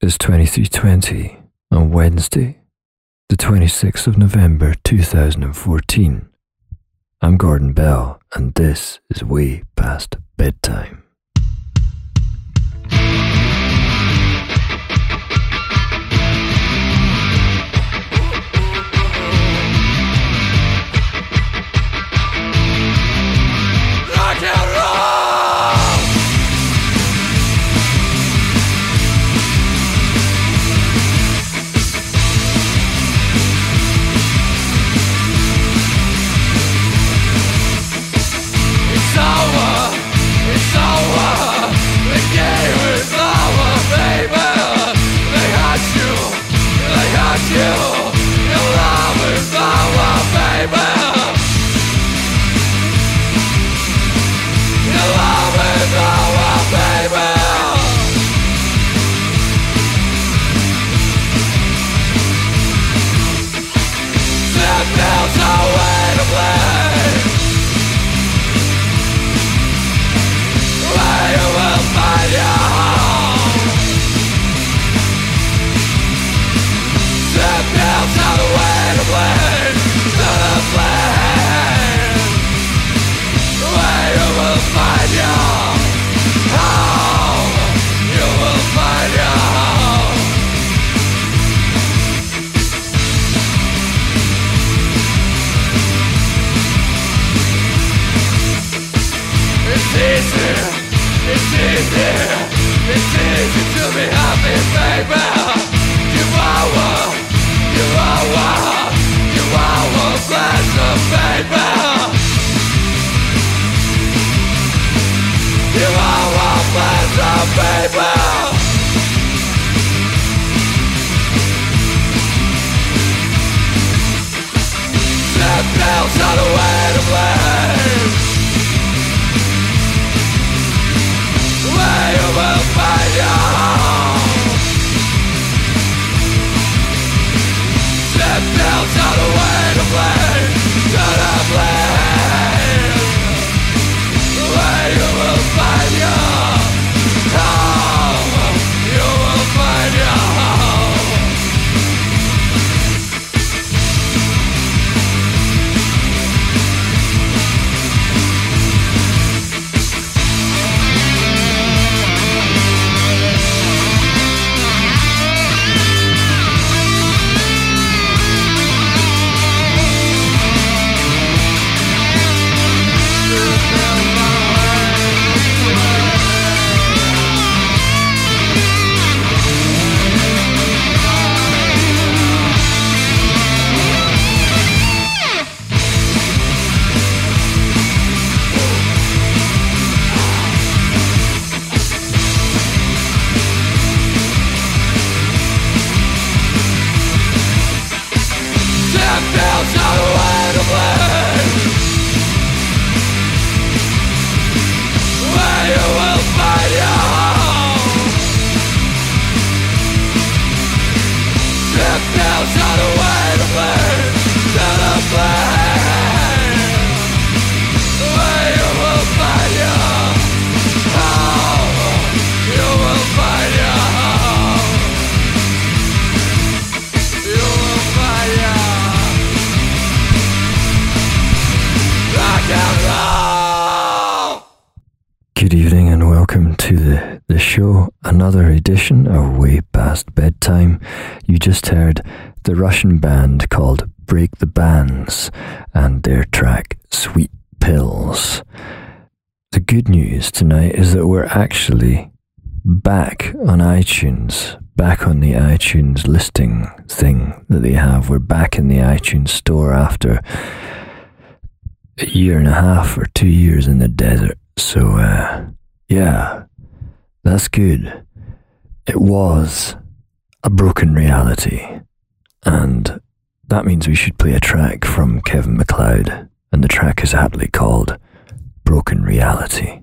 is 2320 on Wednesday, the 26th of November 2014. I'm Gordon Bell, and this is Way Past Bedtime. Of Way Past Bedtime, you just heard the Russian band called Break the Bans and their track Sweet Pills. The good news tonight is that we're actually back on the iTunes listing thing that they have. We're back in the iTunes store after a year and a half or 2 years in the desert. So, yeah, that's good. It was a broken reality, and that means we should play a track from Kevin MacLeod, and the track is aptly called Broken Reality.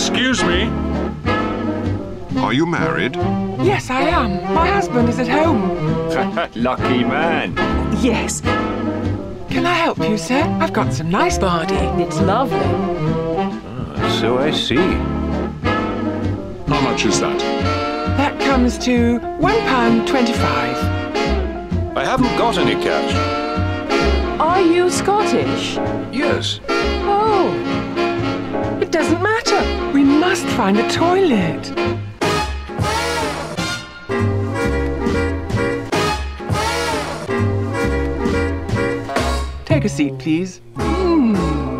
Excuse me. Are you married? Yes, I am. My husband is at home. Lucky man. Yes. Can I help you, sir? I've got some nice Verde. It's lovely. Ah, so I see. How much is that? That comes to £1.25. I haven't got any cash. Are you Scottish? Yes. Oh. It doesn't matter. We must find a toilet. Take a seat, please. Mm.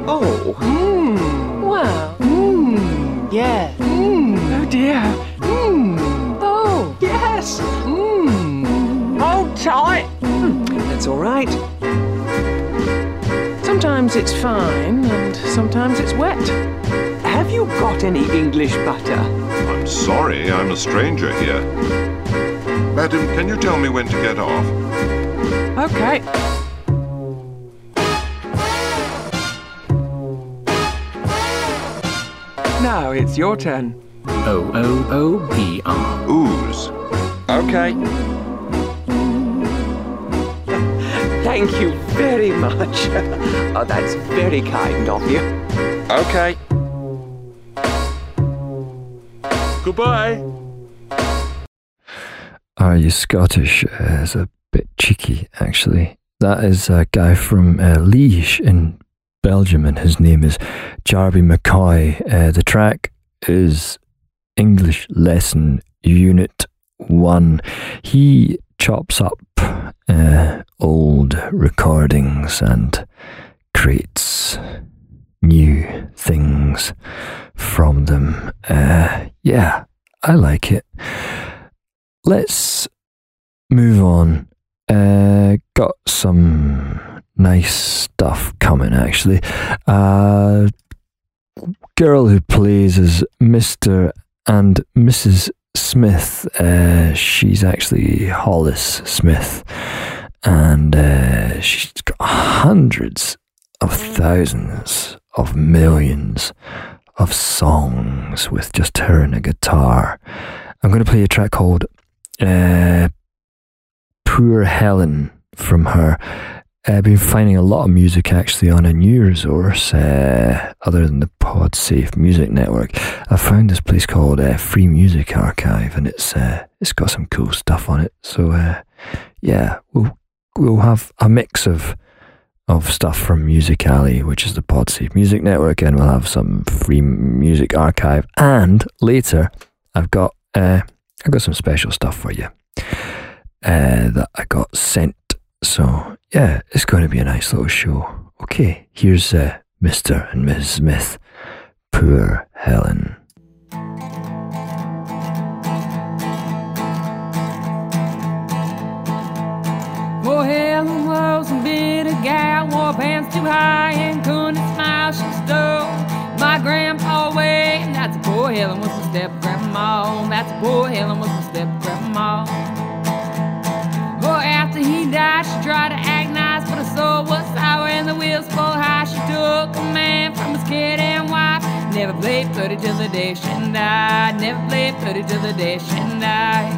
Oh. Mm. Wow. Mm. Yeah. Mm. Oh, dear. Mm. Oh. Yes. Mm. Hold tight. Mm. That's all right. Sometimes it's fine, and sometimes it's wet. Have you got any English butter? I'm sorry, I'm a stranger here. Madam, can you tell me when to get off? Okay. Now it's your turn. O-O-O-B-R. Ooze. Okay. Thank you very much. Oh, that's very kind of you. Okay. Goodbye. Are you Scottish? It's a bit cheeky, actually. That is a guy from Liège in Belgium, and his name is Jarby McCoy. The track is English Lesson Unit 1. He chops up old recordings and creates new things from them. Yeah, I like it. Let's move on. Got some nice stuff coming, actually. Girl who plays as Mr. and Mrs. Smith. She's actually Hollis Smith, and she's got hundreds of thousands of millions of songs with just her and a guitar. I'm going to play a track called Poor Helen from her. I've been finding a lot of music actually on a new resource other than the Podsafe Music Network. I found this place called Free Music Archive, and it's got some cool stuff on it. So yeah, we'll have a mix of stuff from Music Alley, which is the Podsafe Music Network, and we'll have some Free Music Archive. And later, I've got some special stuff for you that I got sent. So, yeah, it's going to be a nice little show. Okay, here's Mr. and Mrs. Smith, Poor Helen. Poor Helen was a bitter gal, wore pants too high and couldn't smile. She stole my grandpa away, and that's a poor Helen was my step-grandma. That's a poor Helen was my step-grandma. After he died, she tried to act nice, but her soul was sour and the wheels full high. She took a man from his kid and wife. Never played footy till the day she died. Never played footy till the day she died.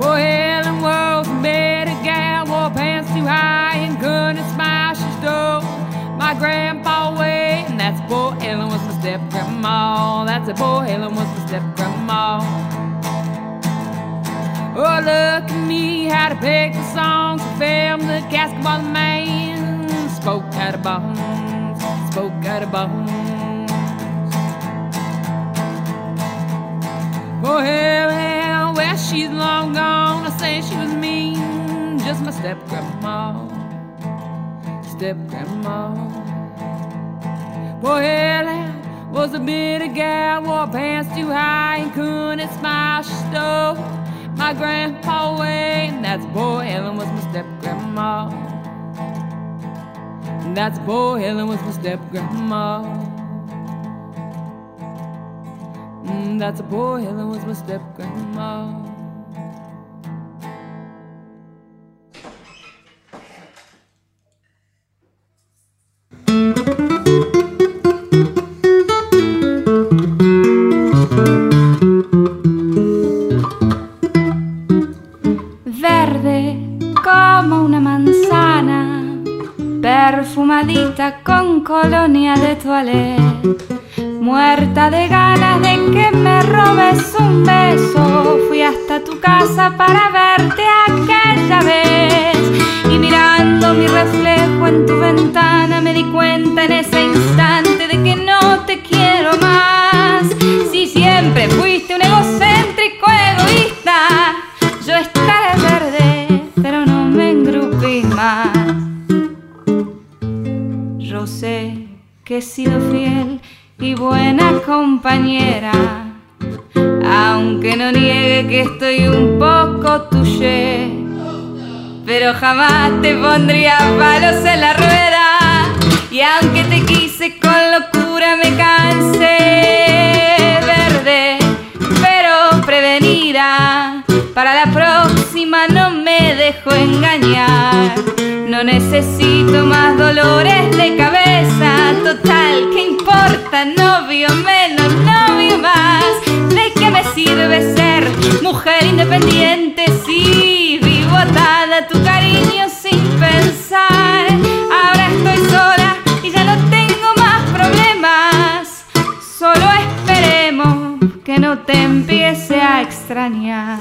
Poor Helen was a better gal, wore pants too high and couldn't smile. She stole my grandpa away, and that's poor Helen was my step-grandma. That's a poor Helen was my step-grandma. Oh, look at me, how to pick the songs, the film, the casket by the man. Spoke out of bones, spoke out of bones. Oh, hell, hell, well, she's long gone. I say she was mean, just my step-grandma, step-grandma. Oh, hell, hell, was a bitter gal, wore pants too high and couldn't smile. She stole my grandpa away, and that's poor Helen was my step-grandma. And that's poor Helen was my step-grandma. And that's a poor Helen was my step-grandma. colonia de toilette, muerta de ganas de que me robes un beso. Fui hasta tu casa para verte aquella vez, y mirando mi reflejo en tu ventana me di cuenta en ese instante de que no te quiero más. Si siempre fuiste un egocéntrico egoísta, yo estaré verde, pero no me engrupí más. Yo sé que he sido fiel y buena compañera, aunque no niegue que estoy un poco tuye, pero jamás te pondría palos en la rueda. Y aunque te quise con locura me cansé, verde, pero prevenida, para la próxima no me dejo engañar. No necesito más dolores de cabeza, total, ¿qué importa? Novio menos, novio más. ¿De qué me sirve ser mujer independiente si vivo atada a tu cariño sin pensar? Ahora estoy sola y ya no tengo más problemas, solo esperemos que no te empiece a extrañar.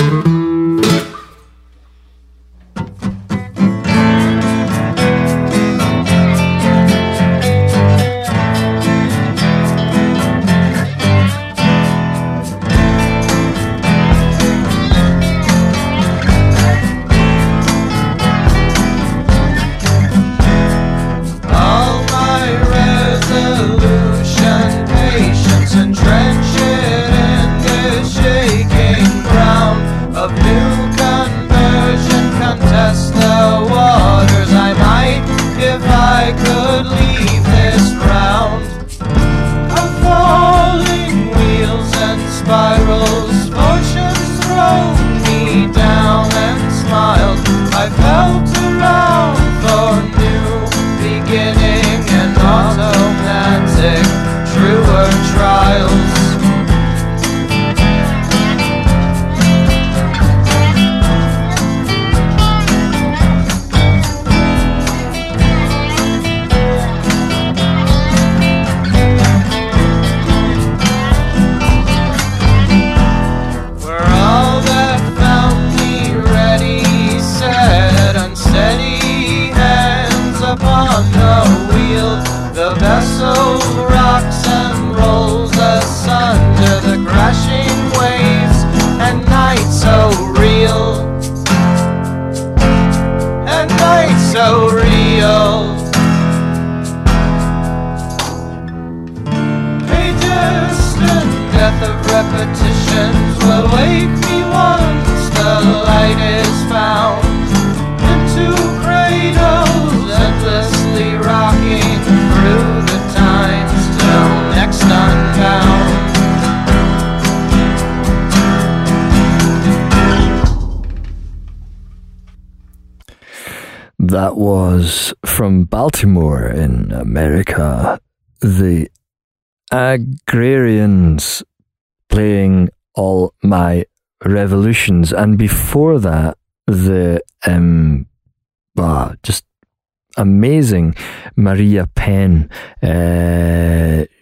That was from Baltimore in America, the Agrarians playing All My Revolutions. And before that, the just amazing María Peña.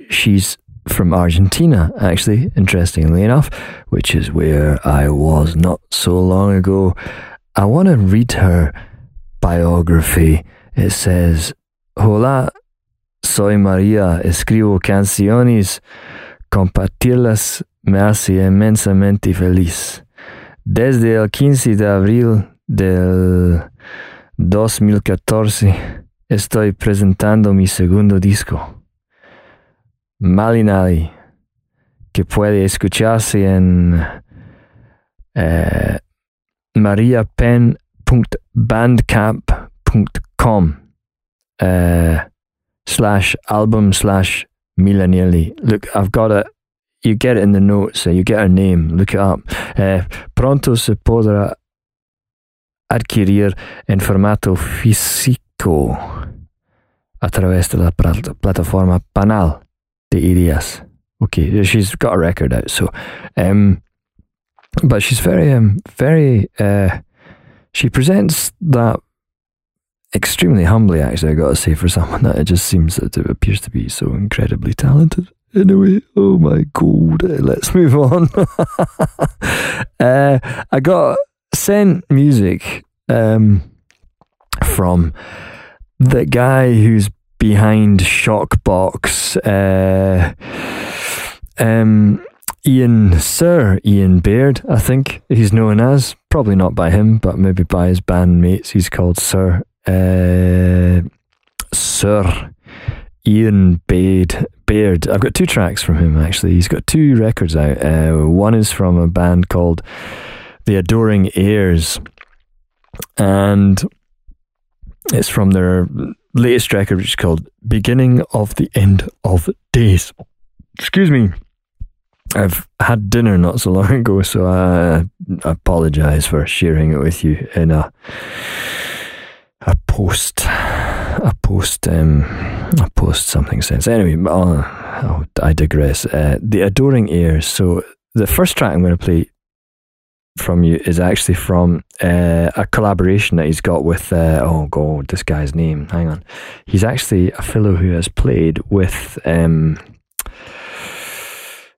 She's from Argentina, actually, interestingly enough, which is where I was not so long ago. I want to read her biography. It says, "Hola, soy María, escribo canciones, compartirlas me hace inmensamente feliz. Desde el 15 de abril del 2014 estoy presentando mi segundo disco, Malinali, que puede escucharse en mariapen.bandcamp.com /album/Milanelli. Look, I've got it. You get it in the notes. You get her name. Look it up. Pronto se podrá adquirir en formato físico a través de la plataforma Panal de Ideas. Okay, she's got a record out. So, but she's very, very. She presents that extremely humbly, actually, I gotta say, for someone that it just seems that it appears to be so incredibly talented. Anyway, oh my god, let's move on. I got sent music from the guy who's behind Shockbox, Ian Baird, I think he's known as, probably not by him, but maybe by his bandmates. He's called Sir Ian Baird. I've got two tracks from him, actually. He's got two records out. One is from a band called The Adoring Heirs, and it's from their latest record, which is called Beginning of the End of Days. Excuse me. I've had dinner not so long ago, so I apologise for sharing it with you in a post something sense. Anyway, I digress. The Adoring Heirs. So the first track I'm going to play from you is actually from a collaboration that he's got with this guy's name. Hang on, he's actually a fellow who has played with.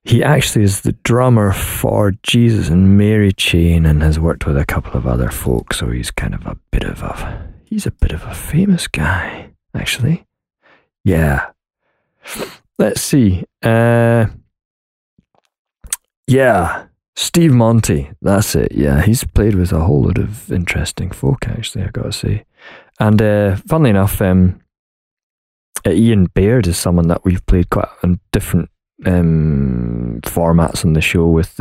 He actually is the drummer for Jesus and Mary Chain and has worked with a couple of other folk, so he's kind of a bit of a famous guy, actually. Yeah. Let's see. Steve Monty, that's it. Yeah, he's played with a whole lot of interesting folk, actually, I've got to say. And funnily enough, Ian Baird is someone that we've played quite on different formats on the show with.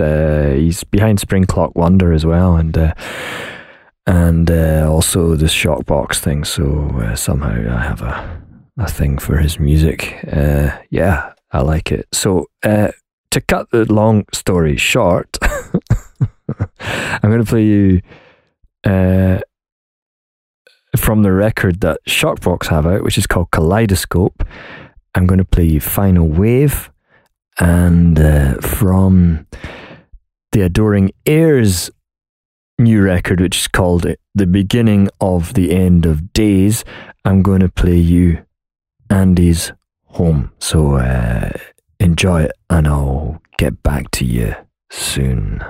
He's behind Spring Clock Wonder as well, and also the Shockbox thing, so somehow I have a thing for his music. I like it. So to cut the long story short, I'm going to play you from the record that Shockbox have out, which is called Kaleidoscope. I'm going to play you Final Wave, and from the Adoring Heirs' new record, which is called The Beginning of the End of Days, I'm going to play you Andy's Home. So enjoy it, and I'll get back to you soon.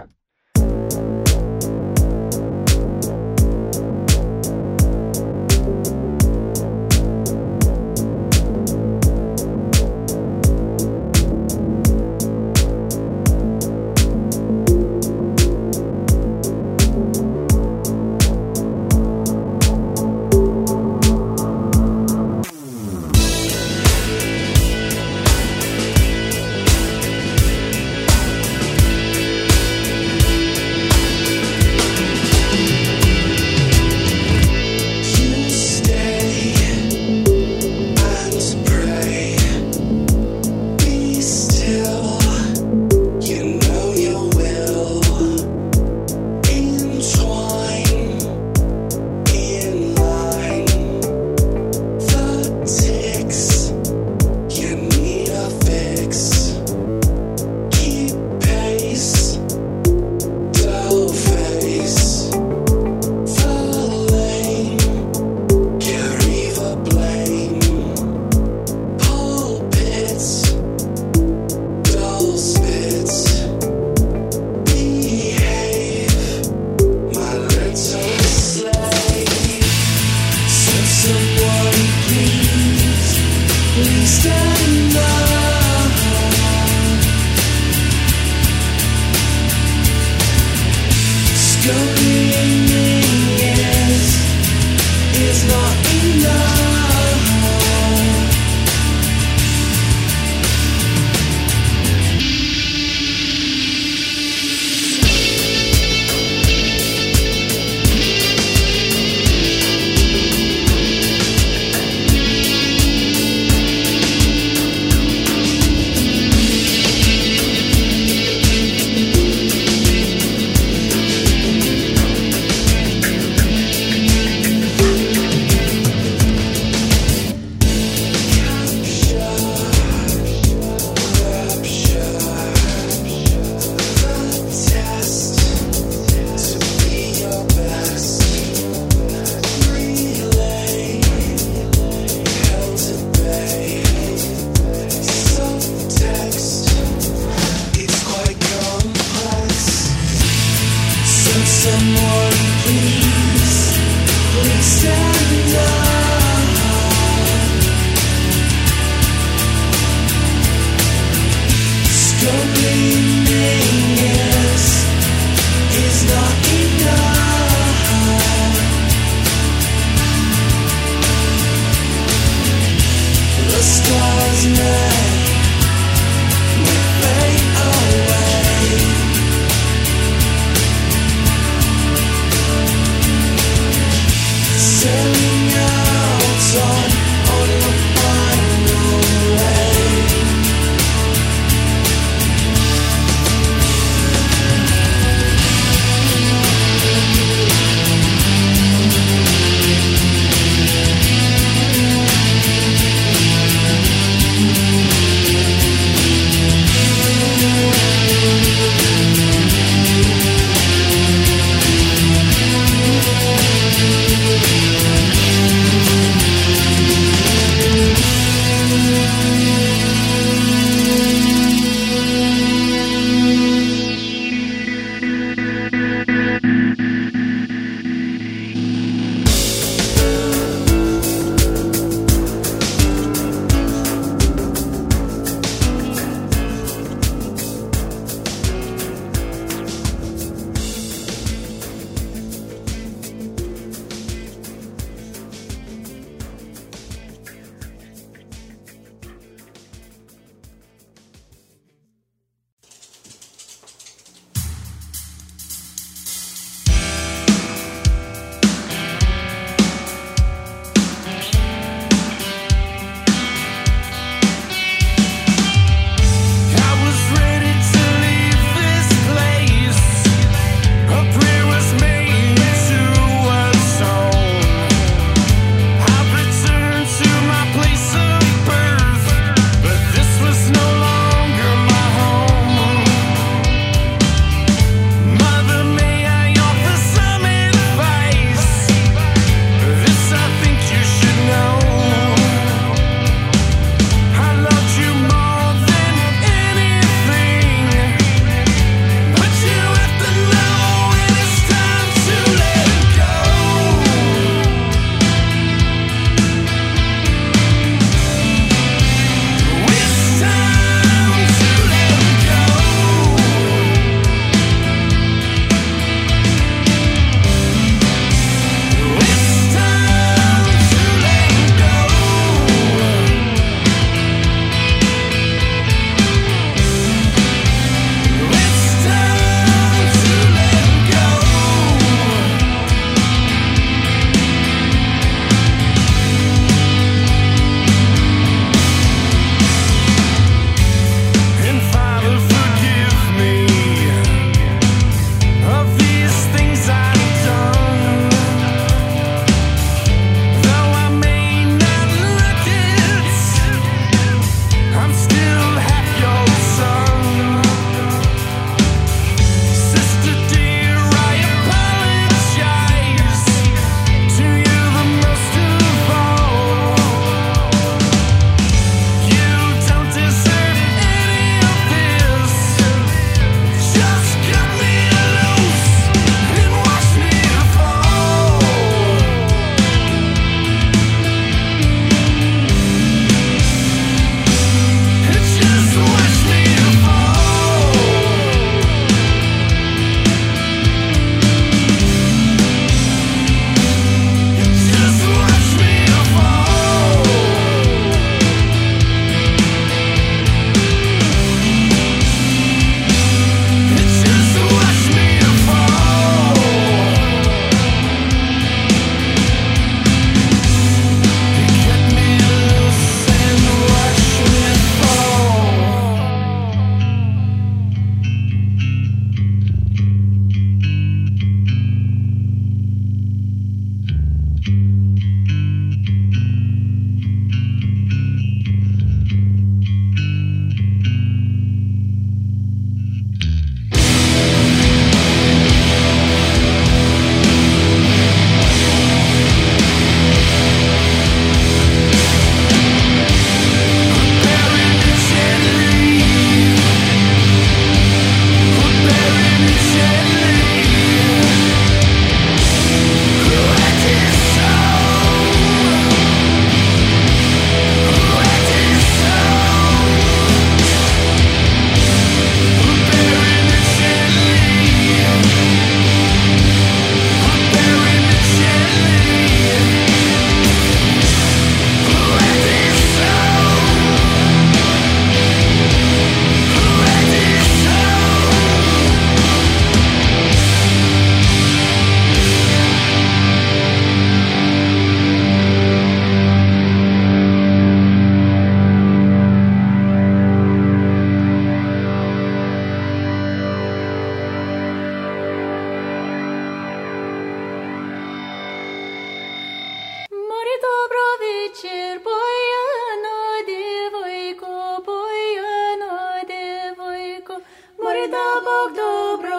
Bog dobro,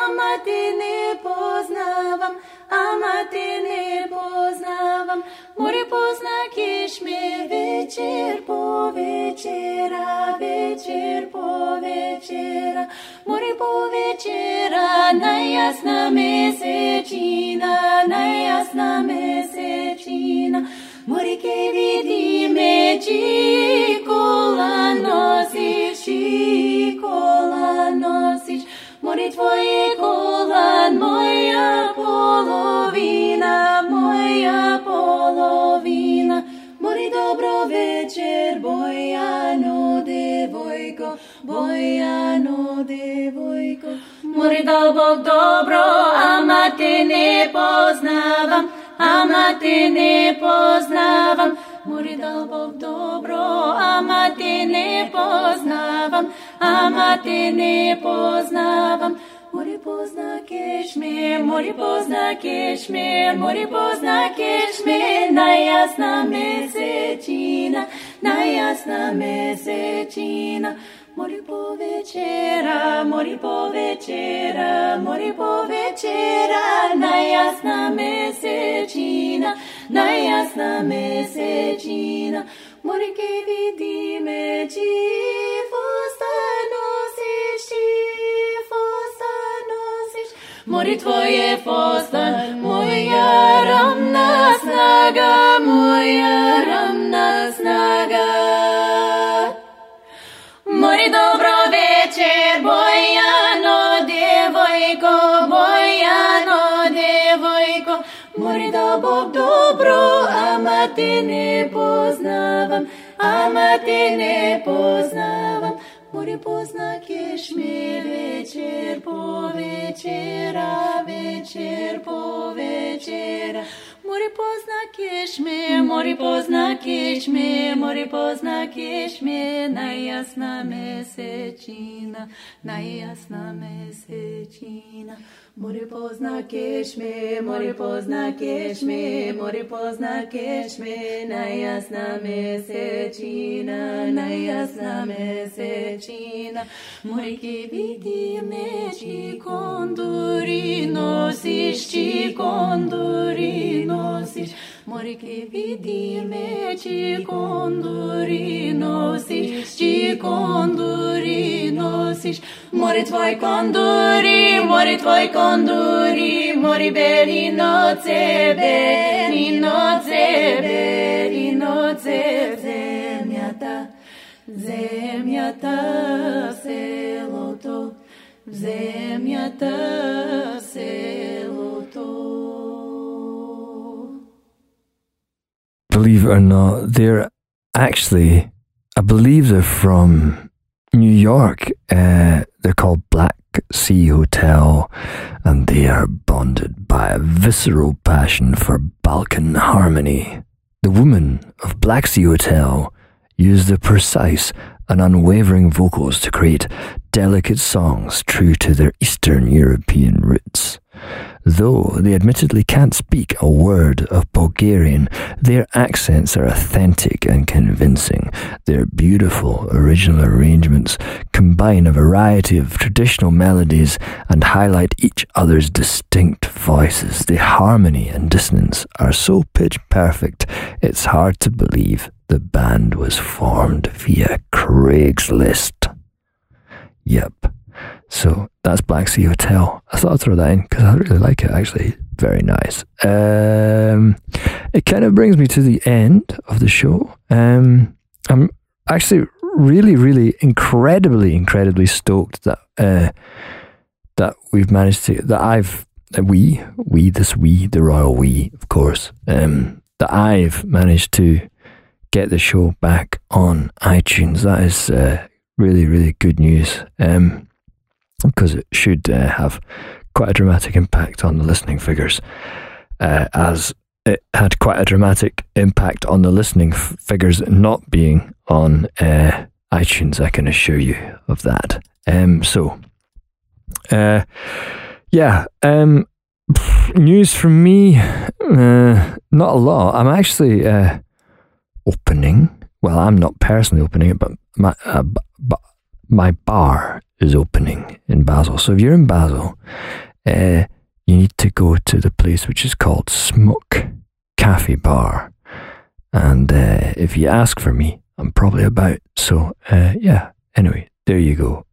ama te ne poznavam, ama te ne poznavam. More pozna kišmir, večer po večera, večer po večera. More po večera, najjasna mesečina, najjasna mesečina. More kje vidi me, čikola nosiš, čikola nosiš. More tvoje kolan, moja polovina, more dobro večer, bojano devojko, more dal Bog dobro, ama te ne poznavam, ama te ne poznavam. More dal Bog dobro, ama te ne poznavam, ama te ne poznavam. More pozna kešmir, najjasna mesečina. More po večera, najjasna mesečina. More kje vidi me, čifosta nosiš, čifosta nosiš. More tvoje fosta, moja ravna snaga, moja ravna snaga. More dobro večer, bojano devojko, more dal Bog dobro, ama te ne poznavam, ama te ne poznavam. More pozna kešmir, večer po večera, večer po večera. More pozna kešmir, najjasna mesečina. More pozna kešmir, najjasna mesečina. More kje vidi me, čikonduri nosiš, čikonduri nosiš. More kje vidi me, čikonduri nosiš, čikonduri nosiš. More tvoj konduri, more belino cebe. Zemlja ta, selo to, zemlja ta, selo to. Believe it or not, I believe they're from New York. They're called Black Sea Hotel, and they are bonded by a visceral passion for Balkan harmony. The woman of Black Sea Hotel use their precise and unwavering vocals to create delicate songs true to their Eastern European roots. Though they admittedly can't speak a word of Bulgarian, their accents are authentic and convincing. Their beautiful original arrangements combine a variety of traditional melodies and highlight each other's distinct voices. The harmony and dissonance are so pitch perfect, it's hard to believe the band was formed via Craigslist. Yep. So that's Black Sea Hotel. I thought I'd throw that in because I really like it, actually. Very nice. It kind of brings me to the end of the show. I'm actually really, really incredibly stoked that I've managed to get the show back on iTunes. That is really, really good news, because it should have quite a dramatic impact on the listening figures, as it had quite a dramatic impact on the listening figures not being on iTunes, I can assure you of that. News from me, not a lot. I'm actually opening, well, I'm not personally opening it, but my bar is opening in Basel. So if you're in Basel, you need to go to the place which is called Smok Cafe Bar. And if you ask for me, I'm probably about. So, yeah, anyway, there you go.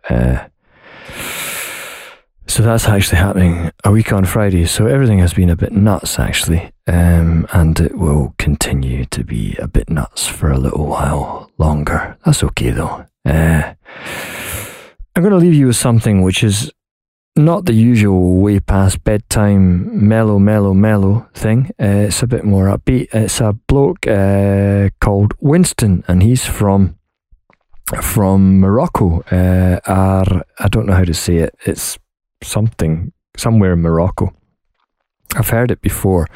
So that's actually happening a week on Friday. So everything has been a bit nuts, actually. And it will continue to be a bit nuts for a little while longer. That's okay, though. I'm going to leave you with something which is not the usual way past bedtime mellow thing. It's a bit more upbeat. It's a bloke called Winston, and he's from Morocco. I don't know how to say it. It's something, somewhere in Morocco. I've heard it before,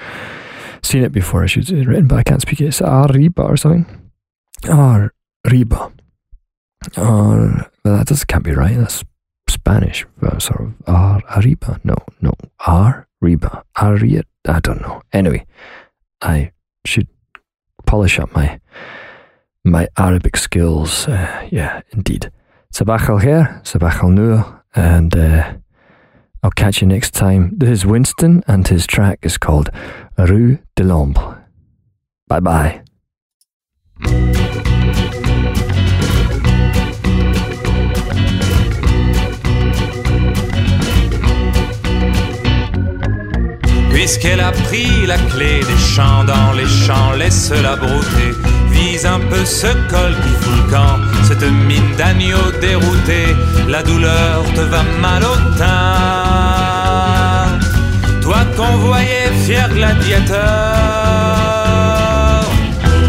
seen it before, I should say, written, but I can't speak it. It's Arriba or something. Arriba. Well, that just can't be right. That's Spanish, sort of. Arriba. No. Arriba. I don't know. Anyway, I should polish up my Arabic skills. Yeah, indeed. Sabah al khair, sabah al nur, and I'll catch you next time. This is Winston, and his track is called Rue Delambre. Bye-bye. Puisqu'elle a pris la clé des champs dans les champs, laisse-la brouter. Vise un peu ce col qui fout le camp, cette mine d'agneau déroutée. La douleur te va mal au teint. Toi convoyé, fier gladiateur,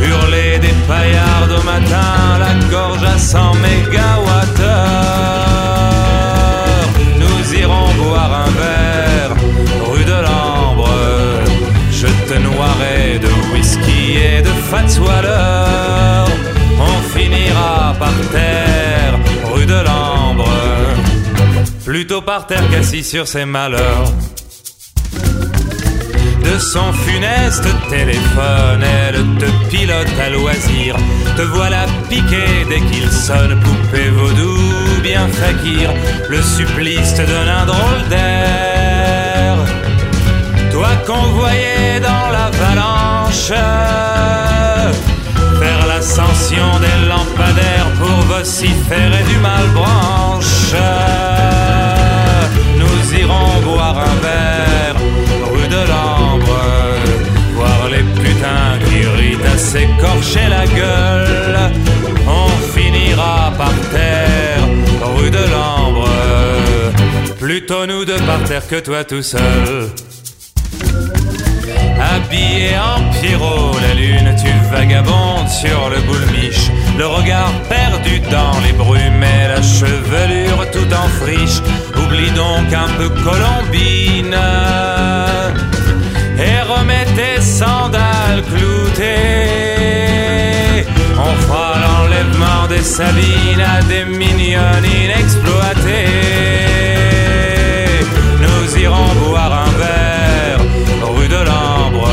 hurler des paillards au matin, la gorge à 100 mégawattheures. Nous irons boire un verre, rue de l'Ambre. Je te noierai de whisky et de Fatswaller. On finira par terre, rue de l'Ambre. Plutôt par terre qu'assis sur ses malheurs. De son funeste téléphone, elle te pilote à loisir. Te voilà piqué dès qu'il sonne, poupée vaudou, bien fakir. Le supplice te donne un drôle d'air. Toi convoyé dans l'avalanche, faire l'ascension des lampadaires pour vociférer du malbranche. Nous irons boire un verre, rue de l'Ambre, voir les putains qui rient à s'écorcher la gueule. On finira par terre, rue de l'Ambre. Plutôt nous deux par terre que toi tout seul. Habillé en Pierrot, la lune, tu vagabondes sur le boulmiche. Le regard perdu dans les brumes et la chevelure tout en friche. Oublie donc un peu Colombine et remets tes sandales cloutées. On fera l'enlèvement des Sabines à des mignonnes inexploitées. Nous irons boire un verre, rue de l'Ambre,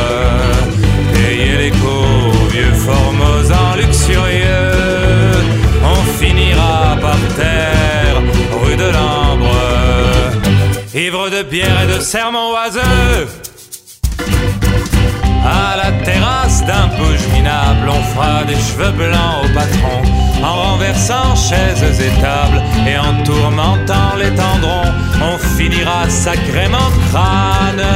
payer les cours, vieux Formosans luxurieux. On finira par terre, rue de l'Ambre, ivre de bière et de sermons oiseux. À la terrasse d'un bouge minable, on fera des cheveux blancs au patron, en renversant chaises et tables et en tourmentant les tendrons. On finira sacrément crâne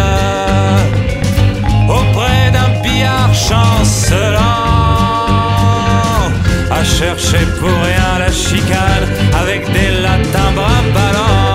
auprès d'un billard chancelant, à chercher pour rien la chicane avec des latins bras ballants.